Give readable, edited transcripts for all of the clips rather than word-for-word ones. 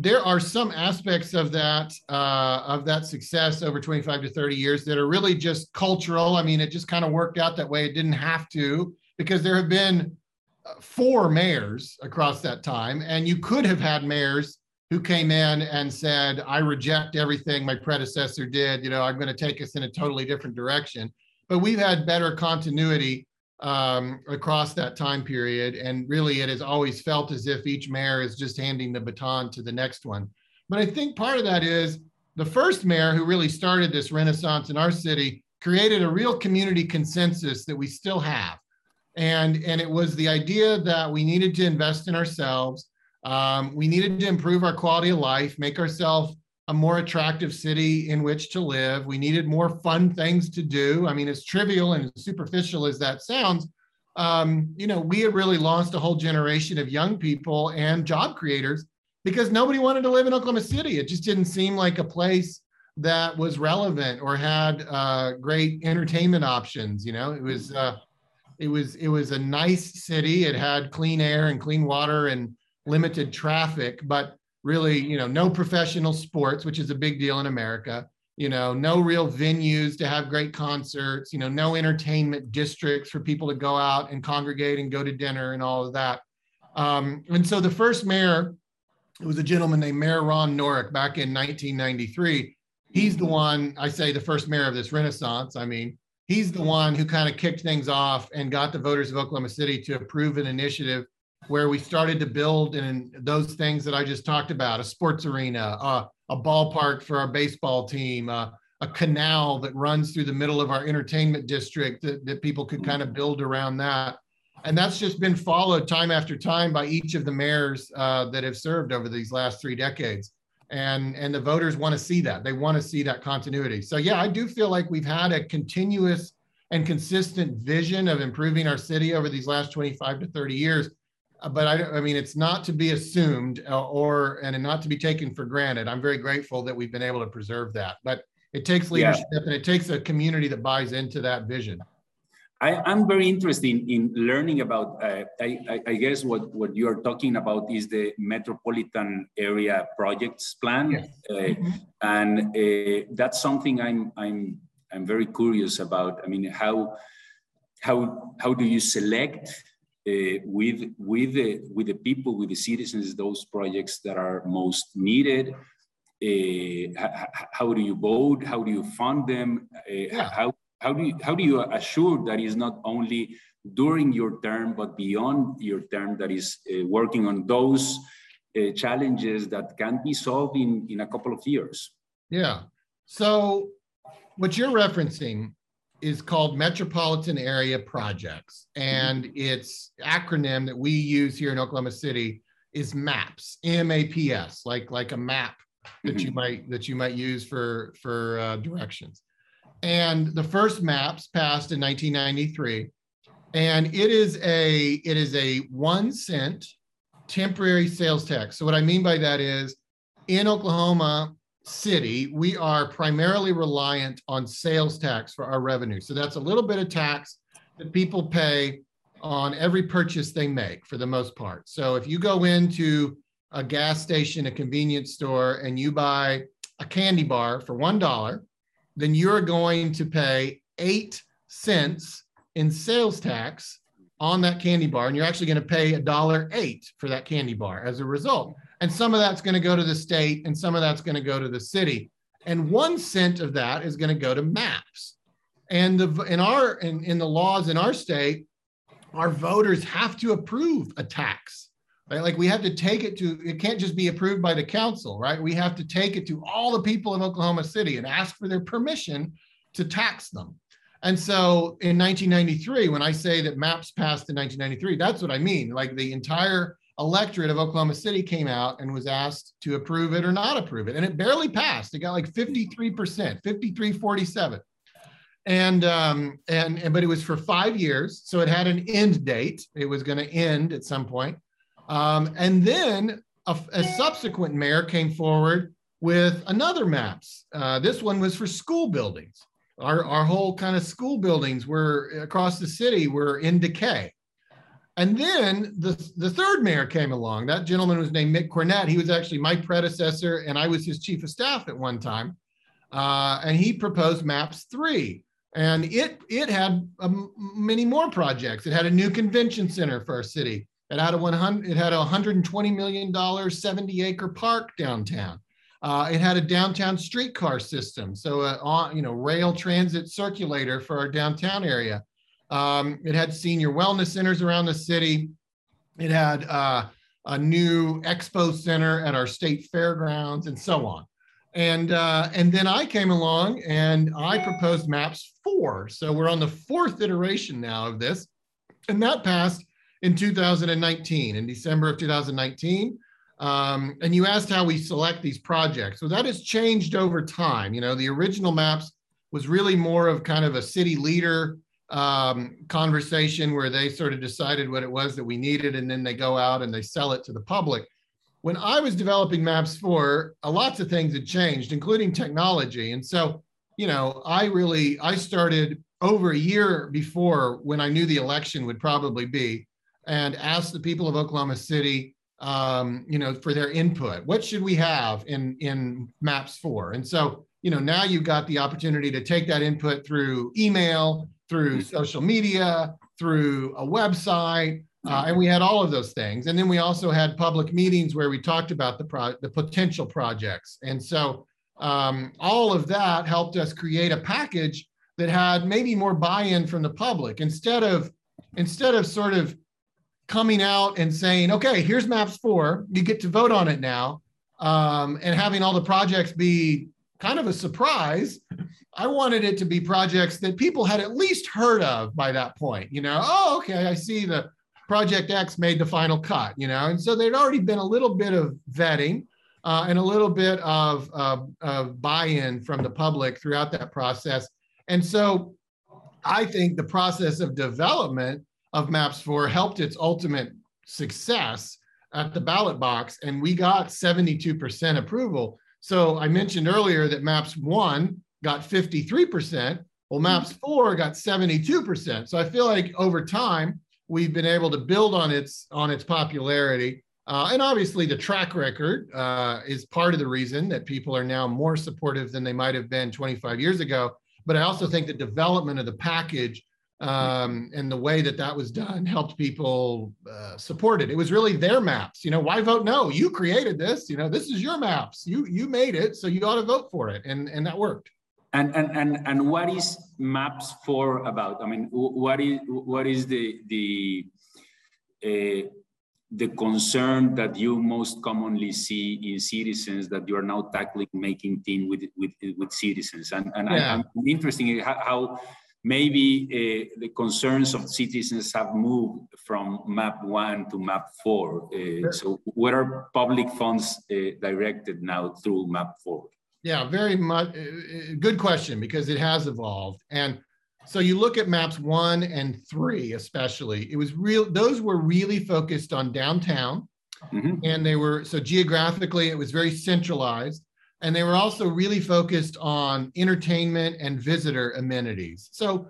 there are some aspects of that success over 25 to 30 years that are really just cultural. I mean, it just kind of worked out that way. It didn't have to, because there have been 4 mayors across that time, and you could have had mayors who came in and said, I reject everything my predecessor did, you know, I'm going to take us in a totally different direction. But we've had better continuity across that time period, and really it has always felt as if each mayor is just handing the baton to the next one. But I think part of that is the first mayor who really started this renaissance in our city created a real community consensus that we still have. And it was the idea that we needed to invest in ourselves. We needed to improve our quality of life, make ourselves a more attractive city in which to live. We needed more fun things to do. I mean, as trivial and superficial as that sounds, you know, we had really lost a whole generation of young people and job creators because nobody wanted to live in Oklahoma City. It just didn't seem like a place that was relevant or had great entertainment options. You know, it was a nice city. It had clean air and clean water and limited traffic, but really, you know, no professional sports, which is a big deal in America, you know, no real venues to have great concerts, you know, no entertainment districts for people to go out and congregate and go to dinner and all of that. And so the first mayor, it was a gentleman named Mayor Ron Norick back in 1993. He's the one, I say the first mayor of this renaissance, I mean, he's the one who kind of kicked things off and got the voters of Oklahoma City to approve an initiative where we started to build in those things that I just talked about, a sports arena, a ballpark for our baseball team, a canal that runs through the middle of our entertainment district that people could kind of build around that. And that's just been followed time after time by each of the mayors that have served over these last 3 decades. And the voters want to see that. They want to see that continuity. So yeah, I do feel like we've had a continuous and consistent vision of improving our city over these last 25 to 30 years. But I mean, it's not to be assumed and not to be taken for granted. I'm very grateful that we've been able to preserve that. But it takes leadership, and it takes a community that buys into that vision. I'm very interested in learning about, I guess what you're talking about is the Metropolitan Area Projects Plan. Yes. And that's something I'm very curious about. I mean, how do you select with the people, with the citizens, those projects that are most needed? How do you vote? How do you fund them? How do you assure that is not only during your term, but beyond your term, that is working on those challenges that can be solved in a couple of years? Yeah. So what you're referencing is called Metropolitan Area Projects, and its acronym that we use here in Oklahoma City is MAPS, M-A-P-S, like a map that you might use for directions. And the first MAPS passed in 1993, and it is a 1-cent temporary sales tax. So what I mean by that is, in Oklahoma City, we are primarily reliant on sales tax for our revenue. So that's a little bit of tax that people pay on every purchase they make, for the most part. So if you go into a gas station, a convenience store, and you buy a candy bar for $1, then you're going to pay 8 cents in sales tax on that candy bar. And you're actually going to pay $1.08 for that candy bar as a result. And some of that's going to go to the state, and some of that's going to go to the city. And 1 cent of that is going to go to MAPS. And in the laws in our state, our voters have to approve a tax, right? Like, we have to take it to, it can't just be approved by the council, right? We have to take it to all the people of Oklahoma City and ask for their permission to tax them. And so in 1993, when I say that MAPS passed in 1993, that's what I mean. Like, the entire electorate of Oklahoma City came out and was asked to approve it or not approve it. And it barely passed. It got like 53%, 53-47. But it was for 5 years. So it had an end date. It was going to end at some point. And then a subsequent mayor came forward with another MAPS. This one was for school buildings. Our whole kind of school buildings across the city were in decay. And then the third mayor came along. That gentleman was named Mick Cornett. He was actually my predecessor, and I was his chief of staff at one time. And he proposed MAPS 3. And it had many more projects. It had a new convention center for our city. It had a $120 million 70-acre park downtown. It had a downtown streetcar system, so rail transit circulator for our downtown area. It had senior wellness centers around the city. It had a new expo center at our state fairgrounds, and so on. And then I came along and I proposed MAPS 4. So we're on the fourth iteration now of this, and that passed in 2019, in December of 2019. And you asked how we select these projects. So that has changed over time. You know, the original MAPS was really more of kind of a city leader conversation where they sort of decided what it was that we needed, and then they go out and they sell it to the public. When I was developing MAPS 4, lots of things had changed, including technology. And so, you know, I started over a year before when I knew the election would probably be, and asked the people of Oklahoma City, for their input. What should we have in MAPS 4? And so, you know, now you've got the opportunity to take that input through email, through social media, through a website, and we had all of those things. And then we also had public meetings where we talked about the potential projects. And so all of that helped us create a package that had maybe more buy-in from the public, instead of sort of coming out and saying, okay, here's MAPS 4, you get to vote on it now, and having all the projects be kind of a surprise. I wanted it to be projects that people had at least heard of by that point. You know, oh, okay, I see the Project X made the final cut, you know? And so there'd already been a little bit of vetting and a little bit of buy-in from the public throughout that process. And so I think the process of development of MAPS 4 helped its ultimate success at the ballot box, and we got 72% approval. So I mentioned earlier that MAPS 1 got 53%. Well, MAPS 4 got 72%. So I feel like over time, we've been able to build on its popularity. And obviously the track record is part of the reason that people are now more supportive than they might've been 25 years ago. But I also think the development of the package and the way that was done helped people support it. It was really their MAPS. You know, why vote no? You created this. You know, this is your MAPS. You made it, so you ought to vote for it, and that worked. And what is MAPS 4 about? I mean, what is the concern that you most commonly see in citizens that you are now tackling, making team with citizens? And yeah. I'm interested in how maybe the concerns of citizens have moved from MAP 1 to MAP 4. Sure. So what are public funds directed now through MAP 4? Yeah, very much. Good question, because it has evolved. And so you look at MAPS 1 and 3, especially, those were really focused on downtown. Mm-hmm. And they were, so geographically, it was very centralized. And they were also really focused on entertainment and visitor amenities. So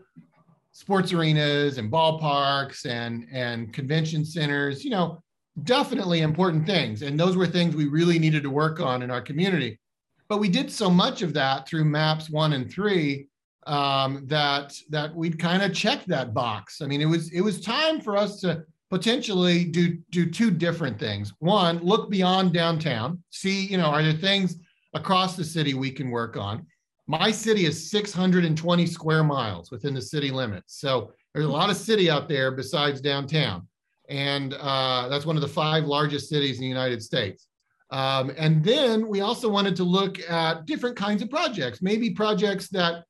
sports arenas and ballparks and convention centers, you know, definitely important things. And those were things we really needed to work on in our community. But we did so much of that through MAPS 1 and 3 that we'd kind of checked that box. I mean, it was time for us to potentially do two different things. One, look beyond downtown, see, you know, are there things across the city we can work on. My city is 620 square miles within the city limits. So there's a lot of city out there besides downtown. And that's one of the 5 largest cities in the United States. And then we also wanted to look at different kinds of projects, maybe projects that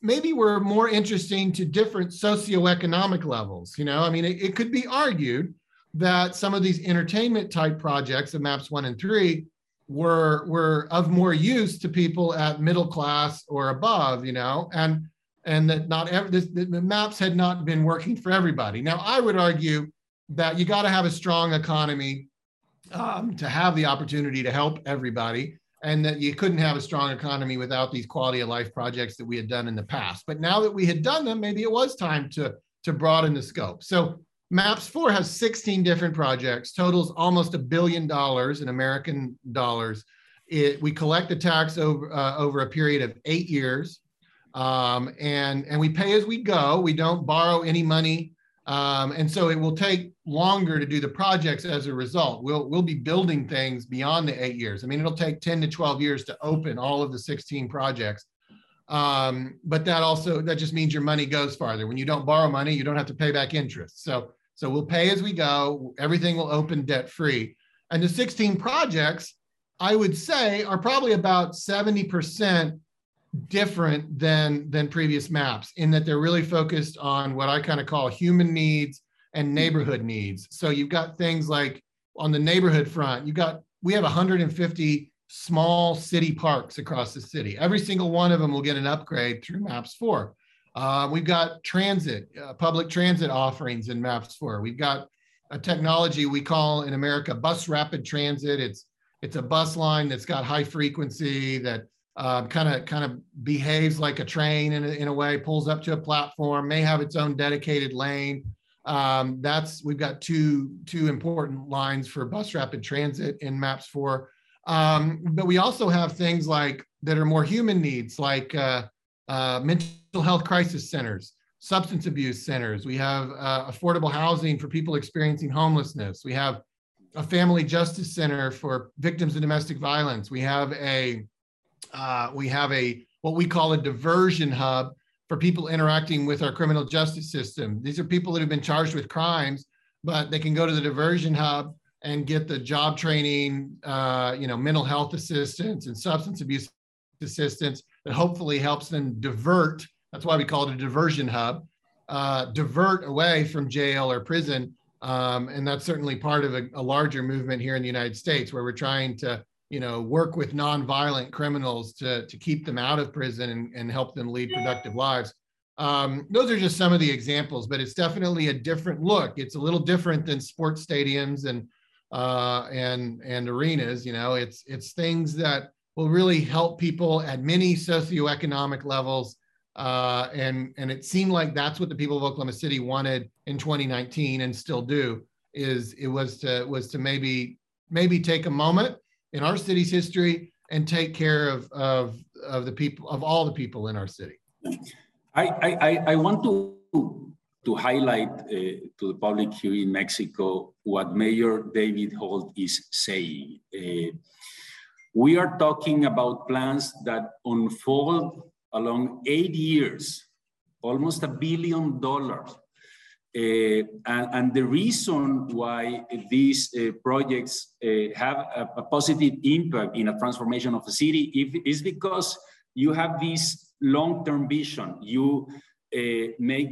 maybe were more interesting to different socioeconomic levels. You know, I mean, it could be argued that some of these entertainment type projects of MAPS 1 and 3 were of more use to people at middle class or above, you know, and that the MAPS had not been working for everybody. Now, I would argue that you got to have a strong economy to have the opportunity to help everybody, and that you couldn't have a strong economy without these quality of life projects that we had done in the past. But now that we had done them, maybe it was time to broaden the scope. So MAPS 4 has 16 different projects, totals almost $1 billion in American dollars. We collect the tax over a period of 8 years, and we pay as we go. We don't borrow any money, and so it will take longer to do the projects as a result. We'll be building things beyond the 8 years. I mean, it'll take 10 to 12 years to open all of the 16 projects. But that just means your money goes farther. When you don't borrow money, you don't have to pay back interest. So we'll pay as we go. Everything will open debt-free. And the 16 projects, I would say, are probably about 70% different than previous MAPS, in that they're really focused on what I kind of call human needs and neighborhood needs. So you've got things like on the neighborhood front, we have 150 small city parks across the city. Every single one of them will get an upgrade through MAPS 4. We've got transit, public transit offerings in MAPS 4. We've got a technology we call in America bus rapid transit. It's a bus line that's got high frequency that kind of behaves like a train in a way, pulls up to a platform, may have its own dedicated lane. We've got two important lines for bus rapid transit in MAPS 4. But we also have things like that are more human needs, like mental health crisis centers, substance abuse centers. We have affordable housing for people experiencing homelessness. We have a family justice center for victims of domestic violence. We have a what we call a diversion hub for people interacting with our criminal justice system. These are people that have been charged with crimes, but they can go to the diversion hub and get the job training, mental health assistance and substance abuse assistance that hopefully helps them divert. That's why we call it a diversion hub, divert away from jail or prison. And that's certainly part of a larger movement here in the United States, where we're trying to, work with nonviolent criminals to keep them out of prison and help them lead productive lives. Those are just some of the examples, but it's definitely a different look. It's a little different than sports stadiums and arenas. It's things that will really help people at many socioeconomic levels, and it seemed like that's what the people of Oklahoma City wanted in 2019 and still do. It was to maybe take a moment in our city's history and take care of the people, of all the people in our city. I want to highlight to the public here in Mexico what Mayor David Holt is saying. We are talking about plans that unfold along 8 years, almost $1 billion. And the reason why these projects have a positive impact in a transformation of the city is because you have this long-term vision. You make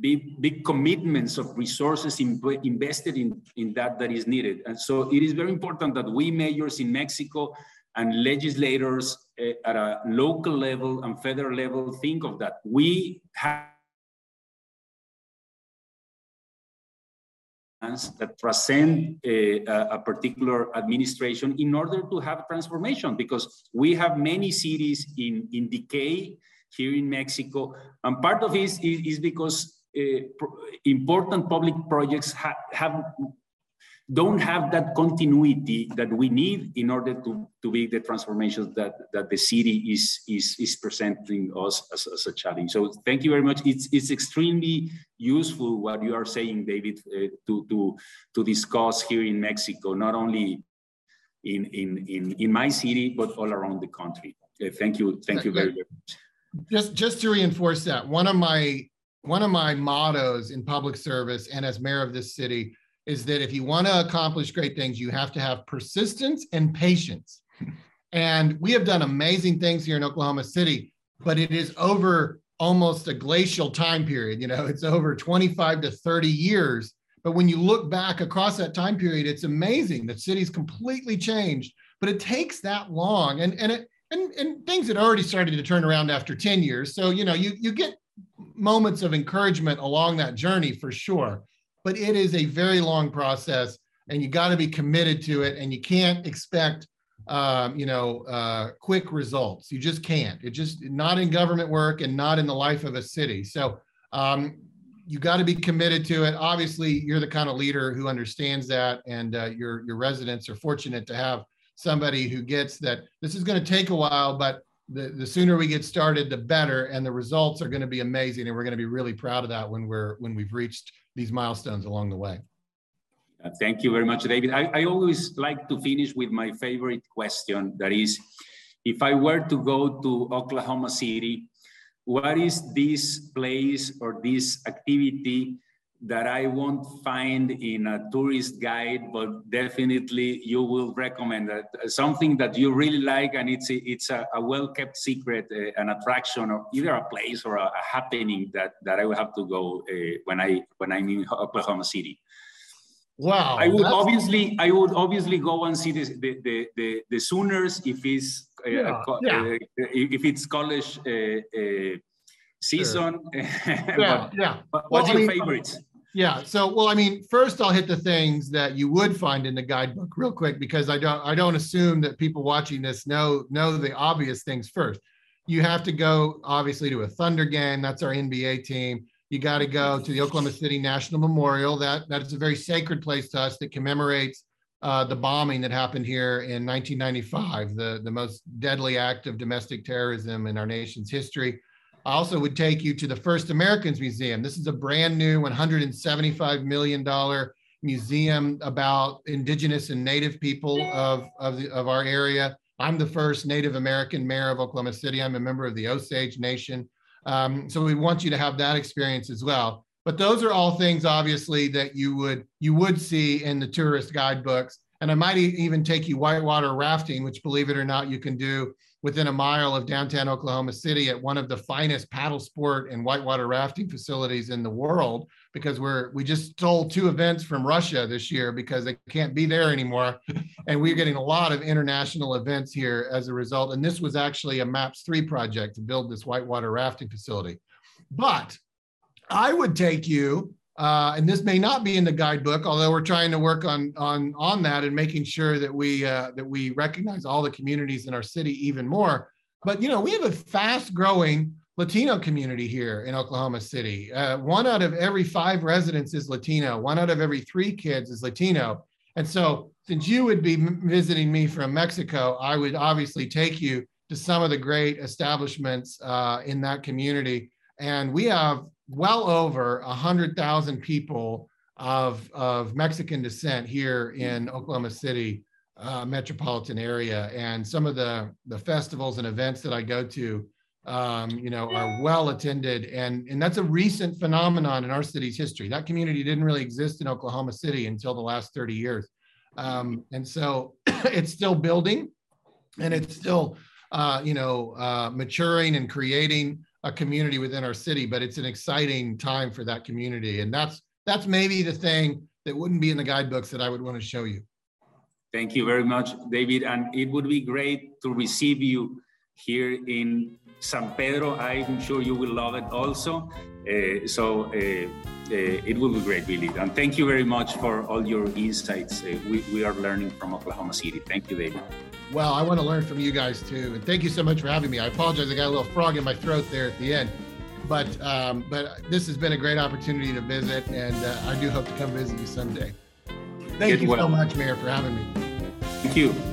big commitments of resources invested in that is needed. And so it is very important that we mayors in Mexico and legislators at a local level and federal level think of that. We have that transcend a particular administration in order to have transformation, because we have many cities in decay here in Mexico. And part of it is because important public projects don't have that continuity that we need in order to make the transformations that the city is presenting us as a challenge. So thank you very much. It's extremely useful what you are saying, David, to discuss here in Mexico, not only in my city, but all around the country. Thank you very much. Just to reinforce that, one of my mottos in public service and as mayor of this city is that if you want to accomplish great things, you have to have persistence and patience. And we have done amazing things here in Oklahoma City, but it is over almost a glacial time period. It's over 25 to 30 years. But when you look back across that time period, it's amazing. The city's completely changed, but it takes that long. And things had already started to turn around after 10 years. So, you get moments of encouragement along that journey for sure, but it is a very long process and you got to be committed to it, and you can't expect, quick results. You just can't. It's just not in government work and not in the life of a city. So you got to be committed to it. Obviously, you're the kind of leader who understands that, and your residents are fortunate to have somebody who gets that this is going to take a while, but the sooner we get started, the better, and the results are going to be amazing, and we're going to be really proud of that when we've reached these milestones along the way. Thank you very much, David. I always like to finish with my favorite question, that is, if I were to go to Oklahoma City, what is this place or this activity that I won't find in a tourist guide, but definitely you will recommend that, something that you really like, and it's a well-kept secret, an attraction, or either a place or a happening that I will have to go when I'm in Oklahoma City? Wow! I would obviously go and see the Sooners if it's if it's college season. Sure. What's your favorites? Yeah. So, well, I mean, first I'll hit the things that you would find in the guidebook real quick, because I don't assume that people watching this know the obvious things first. You have to go obviously to a Thunder game. That's our NBA team. You got to go to the Oklahoma City National Memorial. That is a very sacred place to us that commemorates the bombing that happened here in 1995, the most deadly act of domestic terrorism in our nation's history. I also would take you to the First Americans Museum. This is a brand new $175 million museum about indigenous and native people of our area. I'm the first Native American mayor of Oklahoma City. I'm a member of the Osage Nation. So we want you to have that experience as well. But those are all things, obviously, that you would see in the tourist guidebooks. And I might even take you whitewater rafting, which, believe it or not, you can do within a mile of downtown Oklahoma City at one of the finest paddle sport and whitewater rafting facilities in the world, because we just stole 2 events from Russia this year because they can't be there anymore. And we're getting a lot of international events here as a result. And this was actually a MAPS 3 project to build this whitewater rafting facility. But I would take you, and this may not be in the guidebook, although we're trying to work on that and making sure that we recognize all the communities in our city even more. But we have a fast-growing Latino community here in Oklahoma City. 1 out of every 5 residents is Latino. 1 out of every 3 kids is Latino. And so, since you would be visiting me from Mexico, I would obviously take you to some of the great establishments in that community. And we have well over 100,000 people of Mexican descent here in Oklahoma City metropolitan area. And some of the festivals and events that I go to, are well attended. And that's a recent phenomenon in our city's history. That community didn't really exist in Oklahoma City until the last 30 years. And so it's still building, and it's still, maturing and creating a community within our city, but it's an exciting time for that community. And that's maybe the thing that wouldn't be in the guidebooks that I would want to show you. Thank you very much, David. And it would be great to receive you here in San Pedro. I'm sure you will love it also. It will be great, really. And thank you very much for all your insights. We are learning from Oklahoma City. Thank you, David. Well, I want to learn from you guys too. And thank you so much for having me. I apologize, I got a little frog in my throat there at the end. But this has been a great opportunity to visit, and I do hope to come visit you someday. Thank you so much, Mayor, for having me. Thank you.